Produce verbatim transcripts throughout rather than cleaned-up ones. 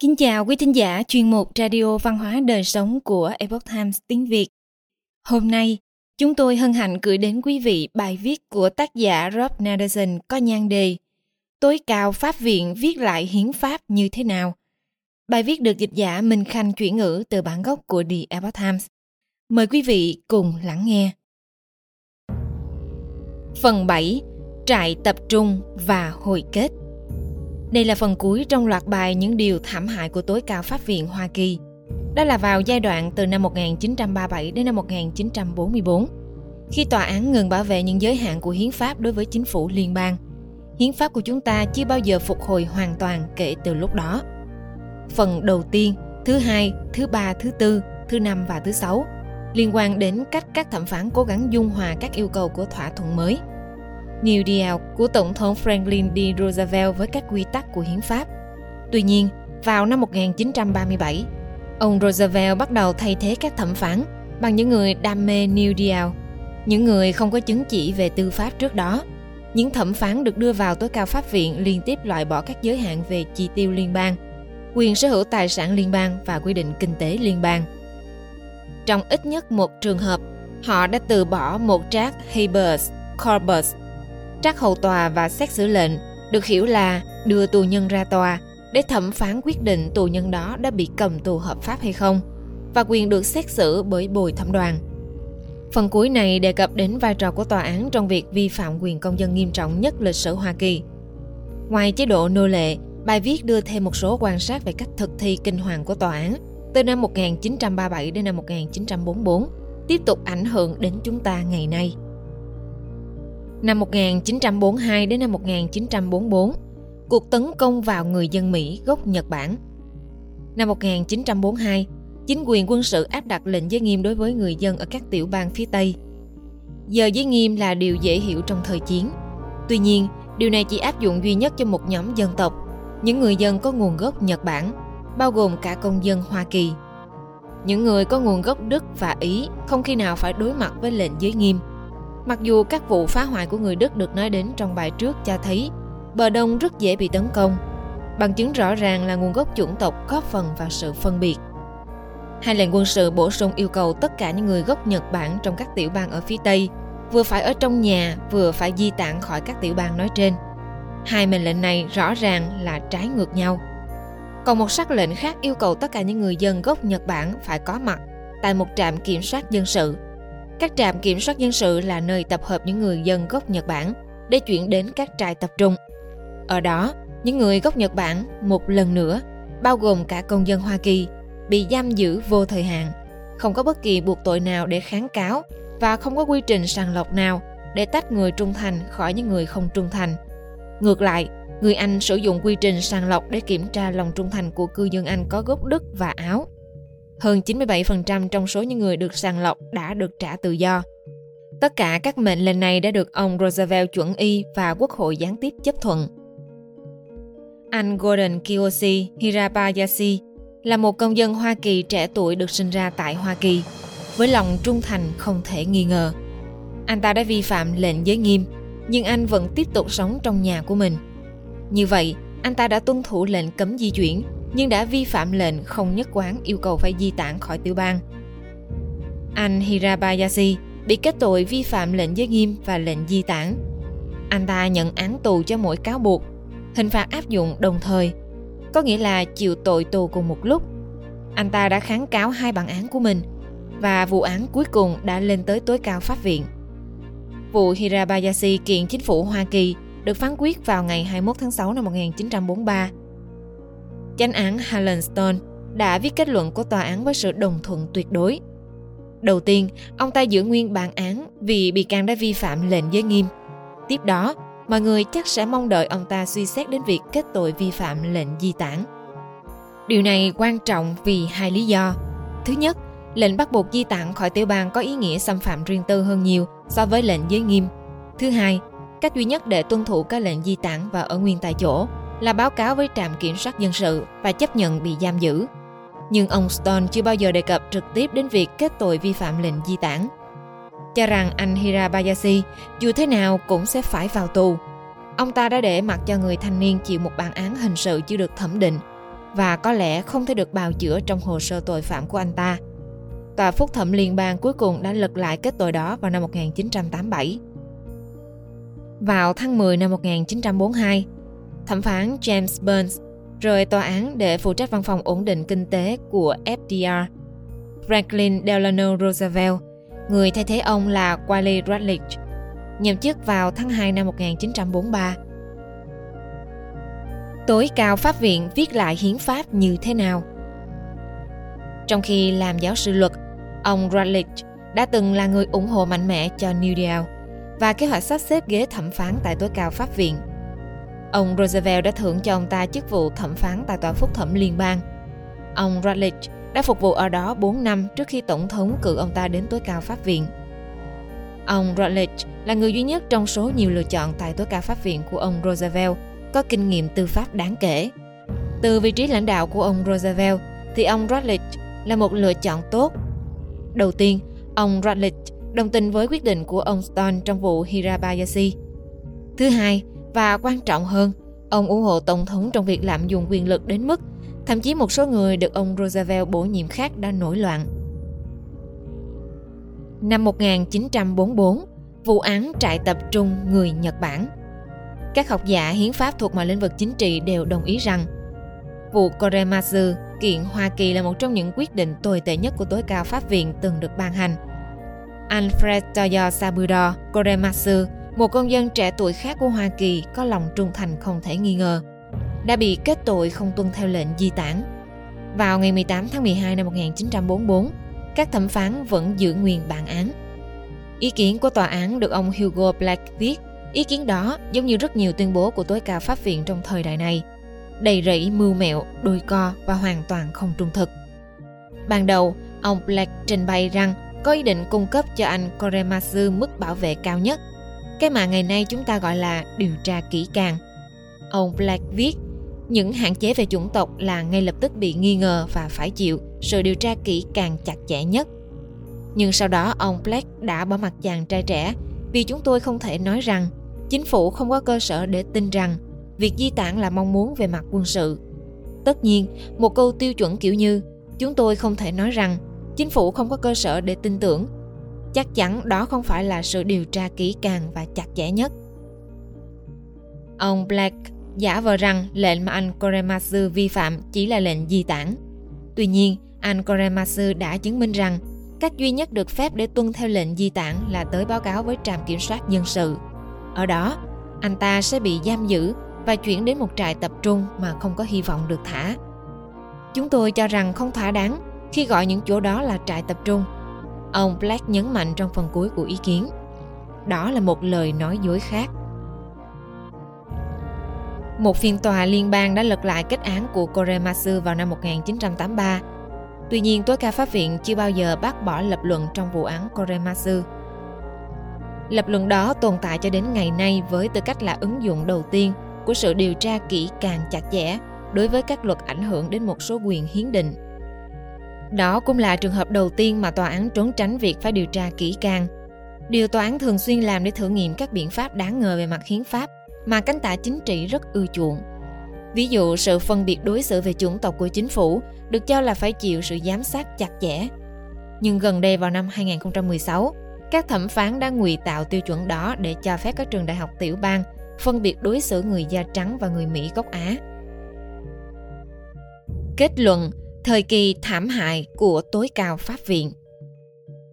Kính chào quý thính giả chuyên mục Radio Văn hóa Đời Sống của Epoch Times tiếng Việt. Hôm nay, chúng tôi hân hạnh gửi đến quý vị bài viết của tác giả Rob Natelson có nhan đề Tối cao Pháp viện viết lại hiến pháp như thế nào? Bài viết được dịch giả Minh Khanh chuyển ngữ từ bản gốc của The Epoch Times. Mời quý vị cùng lắng nghe. Phần bảy. Trại tập trung và hồi kết. Đây là phần cuối trong loạt bài những điều thảm hại của Tối cao Pháp viện Hoa Kỳ. Đó là vào giai đoạn từ năm một nghìn chín trăm ba mươi bảy đến năm một nghìn chín trăm bốn mươi tư, khi tòa án ngừng bảo vệ những giới hạn của hiến pháp đối với chính phủ liên bang. Hiến pháp của chúng ta chưa bao giờ phục hồi hoàn toàn kể từ lúc đó. Phần đầu tiên, thứ hai, thứ ba, thứ tư, thứ năm và thứ sáu liên quan đến cách các thẩm phán cố gắng dung hòa các yêu cầu của thỏa thuận mới New Deal của Tổng thống Franklin D. Roosevelt với các quy tắc của hiến pháp. Tuy nhiên, vào năm một nghìn chín trăm ba mươi bảy, ông Roosevelt bắt đầu thay thế các thẩm phán bằng những người đam mê New Deal, những người không có chứng chỉ về tư pháp trước đó. Những thẩm phán được đưa vào tối cao pháp viện liên tiếp loại bỏ các giới hạn về chi tiêu liên bang, quyền sở hữu tài sản liên bang và quy định kinh tế liên bang. Trong ít nhất một trường hợp, họ đã từ bỏ một trác habeas corpus, trác hầu tòa và xét xử lệnh, được hiểu là đưa tù nhân ra tòa để thẩm phán quyết định tù nhân đó đã bị cầm tù hợp pháp hay không, và quyền được xét xử bởi bồi thẩm đoàn. Phần cuối này đề cập đến vai trò của tòa án trong việc vi phạm quyền công dân nghiêm trọng nhất lịch sử Hoa Kỳ. Ngoài chế độ nô lệ, bài viết đưa thêm một số quan sát về cách thực thi kinh hoàng của tòa án từ năm một nghìn chín trăm ba mươi bảy đến năm một nghìn chín trăm bốn mươi tư, tiếp tục ảnh hưởng đến chúng ta ngày nay. Năm một nghìn chín trăm bốn mươi hai đến năm một nghìn chín trăm bốn mươi tư, cuộc tấn công vào người dân Mỹ gốc Nhật Bản. Năm một nghìn chín trăm bốn mươi hai, chính quyền quân sự áp đặt lệnh giới nghiêm đối với người dân ở các tiểu bang phía Tây. Giờ giới nghiêm là điều dễ hiểu trong thời chiến. Tuy nhiên, điều này chỉ áp dụng duy nhất cho một nhóm dân tộc, những người dân có nguồn gốc Nhật Bản, bao gồm cả công dân Hoa Kỳ. Những người có nguồn gốc Đức và Ý không khi nào phải đối mặt với lệnh giới nghiêm. Mặc dù các vụ phá hoại của người Đức được nói đến trong bài trước cho thấy bờ Đông rất dễ bị tấn công, bằng chứng rõ ràng là nguồn gốc chủng tộc góp phần vào sự phân biệt. Hai lệnh quân sự bổ sung yêu cầu tất cả những người gốc Nhật Bản trong các tiểu bang ở phía Tây vừa phải ở trong nhà, vừa phải di tản khỏi các tiểu bang nói trên. Hai mệnh lệnh này rõ ràng là trái ngược nhau. Còn một sắc lệnh khác yêu cầu tất cả những người dân gốc Nhật Bản phải có mặt tại một trạm kiểm soát dân sự. Các trạm kiểm soát dân sự là nơi tập hợp những người dân gốc Nhật Bản để chuyển đến các trại tập trung. Ở đó, những người gốc Nhật Bản, một lần nữa, bao gồm cả công dân Hoa Kỳ, bị giam giữ vô thời hạn, không có bất kỳ buộc tội nào để kháng cáo và không có quy trình sàng lọc nào để tách người trung thành khỏi những người không trung thành. Ngược lại, người Anh sử dụng quy trình sàng lọc để kiểm tra lòng trung thành của cư dân Anh có gốc Đức và Áo. Hơn chín mươi bảy phần trăm trong số những người được sàng lọc đã được trả tự do. Tất cả các mệnh lệnh này đã được ông Roosevelt chuẩn y và Quốc hội gián tiếp chấp thuận. Anh Gordon Kiyoshi Hirabayashi là một công dân Hoa Kỳ trẻ tuổi được sinh ra tại Hoa Kỳ, với lòng trung thành không thể nghi ngờ. Anh ta đã vi phạm lệnh giới nghiêm, nhưng anh vẫn tiếp tục sống trong nhà của mình. Như vậy, anh ta đã tuân thủ lệnh cấm di chuyển, nhưng đã vi phạm lệnh không nhất quán yêu cầu phải di tản khỏi tiểu bang. Anh Hirabayashi bị kết tội vi phạm lệnh giới nghiêm và lệnh di tản. Anh ta nhận án tù cho mỗi cáo buộc, hình phạt áp dụng đồng thời, có nghĩa là chịu tội tù cùng một lúc. Anh ta đã kháng cáo hai bản án của mình, và vụ án cuối cùng đã lên tới tối cao pháp viện. Vụ Hirabayashi kiện chính phủ Hoa Kỳ được phán quyết vào ngày hai mươi mốt tháng sáu năm một nghìn chín trăm bốn mươi ba. Chánh án Harlan Stone đã viết kết luận của tòa án với sự đồng thuận tuyệt đối. Đầu tiên, ông ta giữ nguyên bản án vì bị can đã vi phạm lệnh giới nghiêm. Tiếp đó, mọi người chắc sẽ mong đợi ông ta suy xét đến việc kết tội vi phạm lệnh di tản. Điều này quan trọng vì hai lý do. Thứ nhất, lệnh bắt buộc di tản khỏi tiểu bang có ý nghĩa xâm phạm riêng tư hơn nhiều so với lệnh giới nghiêm. Thứ hai, cách duy nhất để tuân thủ các lệnh di tản và ở nguyên tại chỗ là báo cáo với trạm kiểm soát dân sự và chấp nhận bị giam giữ. Nhưng ông Stone chưa bao giờ đề cập trực tiếp đến việc kết tội vi phạm lệnh di tản, cho rằng anh Hirabayashi dù thế nào cũng sẽ phải vào tù. Ông ta đã để mặc cho người thanh niên chịu một bản án hình sự chưa được thẩm định, và có lẽ không thể được bào chữa trong hồ sơ tội phạm của anh ta. Tòa phúc thẩm liên bang cuối cùng đã lật lại kết tội đó vào năm một nghìn chín trăm tám mươi bảy. Vào tháng mười năm một nghìn chín trăm bốn mươi hai, thẩm phán James Burns rời tòa án để phụ trách văn phòng ổn định kinh tế của ép đê rờ. Franklin Delano Roosevelt, người thay thế ông là Wiley Rutledge, nhậm chức vào tháng hai năm một nghìn chín trăm bốn mươi ba. Tối cao Pháp viện viết lại hiến pháp như thế nào? Trong khi làm giáo sư luật, ông Rutledge đã từng là người ủng hộ mạnh mẽ cho New Deal và kế hoạch sắp xếp ghế thẩm phán tại tối cao Pháp viện. Ông Roosevelt đã thưởng cho ông ta chức vụ thẩm phán tại tòa phúc thẩm liên bang. Ông Rutledge đã phục vụ ở đó bốn năm trước khi Tổng thống cử ông ta đến tối cao Pháp viện. Ông Rutledge là người duy nhất trong số nhiều lựa chọn tại tối cao Pháp viện của ông Roosevelt có kinh nghiệm tư pháp đáng kể. Từ vị trí lãnh đạo của ông Roosevelt thì ông Rutledge là một lựa chọn tốt. Đầu tiên, ông Rutledge đồng tình với quyết định của ông Stone trong vụ Hirabayashi. Thứ hai, và quan trọng hơn, ông ủng hộ Tổng thống trong việc lạm dụng quyền lực đến mức thậm chí một số người được ông Roosevelt bổ nhiệm khác đã nổi loạn. Năm một nghìn chín trăm bốn mươi tư, vụ án trại tập trung người Nhật Bản. Các học giả hiến pháp thuộc mọi lĩnh vực chính trị đều đồng ý rằng vụ Korematsu kiện Hoa Kỳ là một trong những quyết định tồi tệ nhất của tối cao Pháp viện từng được ban hành. Alfred Toyo Saburo Korematsu, một công dân trẻ tuổi khác của Hoa Kỳ có lòng trung thành không thể nghi ngờ, đã bị kết tội không tuân theo lệnh di tản. Vào ngày mười tám tháng mười hai năm một nghìn chín trăm bốn mươi tư, các thẩm phán vẫn giữ nguyên bản án. Ý kiến của tòa án được ông Hugo Black viết. Ý kiến đó, giống như rất nhiều tuyên bố của tối cao Pháp viện trong thời đại này, đầy rẫy mưu mẹo, đôi co và hoàn toàn không trung thực. Ban đầu, ông Black trình bày rằng có ý định cung cấp cho anh Korematsu mức bảo vệ cao nhất, cái mà ngày nay chúng ta gọi là điều tra kỹ càng. Ông Black viết, những hạn chế về chủng tộc là ngay lập tức bị nghi ngờ và phải chịu sự điều tra kỹ càng chặt chẽ nhất. Nhưng sau đó ông Black đã bỏ mặc chàng trai trẻ, vì chúng tôi không thể nói rằng chính phủ không có cơ sở để tin rằng việc di tản là mong muốn về mặt quân sự. Tất nhiên, một câu tiêu chuẩn kiểu như chúng tôi không thể nói rằng chính phủ không có cơ sở để tin tưởng, chắc chắn đó không phải là sự điều tra kỹ càng và chặt chẽ nhất. Ông Black giả vờ rằng lệnh mà anh Korematsu vi phạm chỉ là lệnh di tản. Tuy nhiên, anh Korematsu đã chứng minh rằng cách duy nhất được phép để tuân theo lệnh di tản là tới báo cáo với trạm kiểm soát dân sự. Ở đó, anh ta sẽ bị giam giữ và chuyển đến một trại tập trung mà không có hy vọng được thả. Chúng tôi cho rằng không thỏa đáng khi gọi những chỗ đó là trại tập trung, ông Black nhấn mạnh trong phần cuối của ý kiến. Đó là một lời nói dối khác. Một phiên tòa liên bang đã lật lại kết án của Korematsu vào năm một nghìn chín trăm tám mươi ba. Tuy nhiên, tối cao Pháp viện chưa bao giờ bác bỏ lập luận trong vụ án Korematsu. Lập luận đó tồn tại cho đến ngày nay với tư cách là ứng dụng đầu tiên của sự điều tra kỹ càng chặt chẽ đối với các luật ảnh hưởng đến một số quyền hiến định. Đó cũng là trường hợp đầu tiên mà tòa án trốn tránh việc phải điều tra kỹ càng, điều tòa án thường xuyên làm để thử nghiệm các biện pháp đáng ngờ về mặt hiến pháp mà cánh tả chính trị rất ưa chuộng. Ví dụ, sự phân biệt đối xử về chủng tộc của chính phủ được cho là phải chịu sự giám sát chặt chẽ. Nhưng gần đây vào năm hai nghìn không trăm mười sáu, các thẩm phán đã ngụy tạo tiêu chuẩn đó để cho phép các trường đại học tiểu bang phân biệt đối xử người da trắng và người Mỹ gốc Á. Kết luận, thời kỳ thảm hại của tối cao Pháp viện.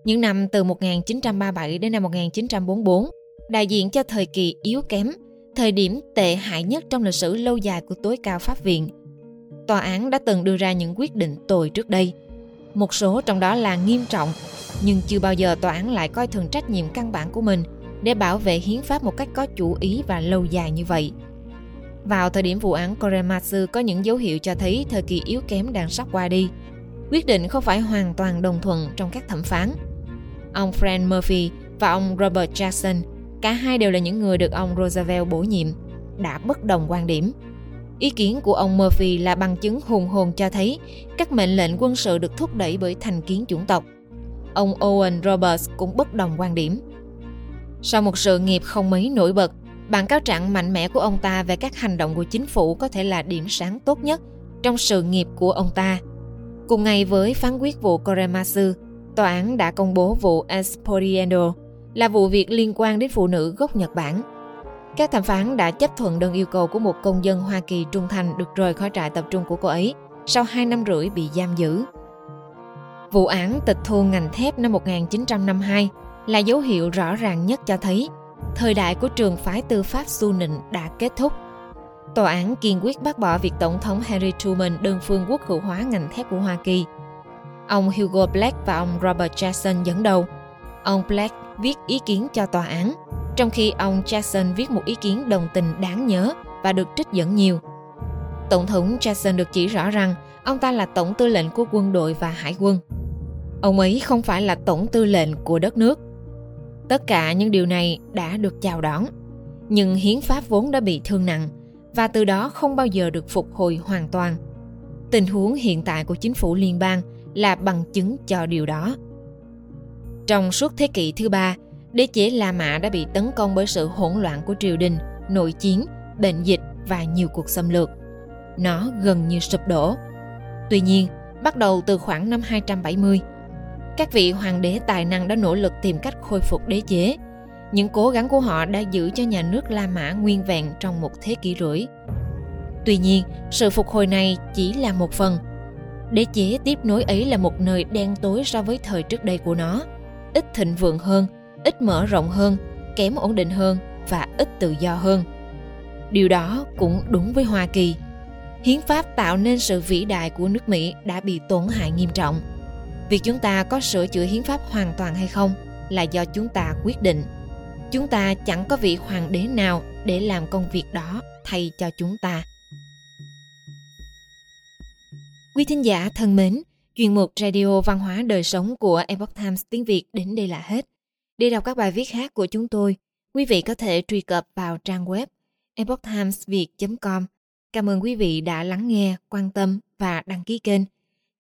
Những năm từ một nghìn chín trăm ba mươi bảy đến năm một nghìn chín trăm bốn mươi tư, đại diện cho thời kỳ yếu kém, thời điểm tệ hại nhất trong lịch sử lâu dài của tối cao Pháp viện. Tòa án đã từng đưa ra những quyết định tồi trước đây. Một số trong đó là nghiêm trọng, nhưng chưa bao giờ tòa án lại coi thường trách nhiệm căn bản của mình để bảo vệ hiến pháp một cách có chủ ý và lâu dài như vậy. Vào thời điểm vụ án Korematsu có những dấu hiệu cho thấy thời kỳ yếu kém đang sắp qua đi. Quyết định không phải hoàn toàn đồng thuận trong các thẩm phán. Ông Frank Murphy và ông Robert Jackson, cả hai đều là những người được ông Roosevelt bổ nhiệm, đã bất đồng quan điểm. Ý kiến của ông Murphy là bằng chứng hùng hồn cho thấy các mệnh lệnh quân sự được thúc đẩy bởi thành kiến chủng tộc. Ông Owen Roberts cũng bất đồng quan điểm. Sau một sự nghiệp không mấy nổi bật, bản cáo trạng mạnh mẽ của ông ta về các hành động của chính phủ có thể là điểm sáng tốt nhất trong sự nghiệp của ông ta. Cùng ngày với phán quyết vụ Korematsu, tòa án đã công bố vụ Asporiendo là vụ việc liên quan đến phụ nữ gốc Nhật Bản. Các thẩm phán đã chấp thuận đơn yêu cầu của một công dân Hoa Kỳ trung thành được rời khỏi trại tập trung của cô ấy sau hai năm rưỡi bị giam giữ. Vụ án tịch thu ngành thép năm một nghìn chín trăm năm mươi hai là dấu hiệu rõ ràng nhất cho thấy thời đại của trường phái tư pháp xu nịnh đã kết thúc. Tòa án kiên quyết bác bỏ việc Tổng thống Harry Truman đơn phương quốc hữu hóa ngành thép của Hoa Kỳ. Ông Hugo Black và ông Robert Jackson dẫn đầu. Ông Black viết ý kiến cho tòa án, trong khi ông Jackson viết một ý kiến đồng tình đáng nhớ và được trích dẫn nhiều. Tổng thống Jackson được chỉ rõ rằng ông ta là tổng tư lệnh của quân đội và hải quân. Ông ấy không phải là tổng tư lệnh của đất nước. Tất cả những điều này đã được chào đón, nhưng hiến pháp vốn đã bị thương nặng và từ đó không bao giờ được phục hồi hoàn toàn. Tình huống hiện tại của chính phủ liên bang là bằng chứng cho điều đó. Trong suốt thế kỷ thứ ba, đế chế La Mã đã bị tấn công bởi sự hỗn loạn của triều đình, nội chiến, bệnh dịch và nhiều cuộc xâm lược. Nó gần như sụp đổ. Tuy nhiên, bắt đầu từ khoảng năm hai trăm bảy mươi, các vị hoàng đế tài năng đã nỗ lực tìm cách khôi phục đế chế. Những cố gắng của họ đã giữ cho nhà nước La Mã nguyên vẹn trong một thế kỷ rưỡi. Tuy nhiên, sự phục hồi này chỉ là một phần. Đế chế tiếp nối ấy là một nơi đen tối so với thời trước đây của nó, ít thịnh vượng hơn, ít mở rộng hơn, kém ổn định hơn và ít tự do hơn. Điều đó cũng đúng với Hoa Kỳ. Hiến pháp tạo nên sự vĩ đại của nước Mỹ đã bị tổn hại nghiêm trọng. Việc chúng ta có sửa chữa hiến pháp hoàn toàn hay không là do chúng ta quyết định. Chúng ta chẳng có vị hoàng đế nào để làm công việc đó thay cho chúng ta. Quý thính giả thân mến, chuyên mục Radio Văn hóa Đời Sống của Epoch Times tiếng Việt đến đây là hết. Để đọc các bài viết khác của chúng tôi, quý vị có thể truy cập vào trang web epoch times việt chấm com. Cảm ơn quý vị đã lắng nghe, quan tâm và đăng ký kênh.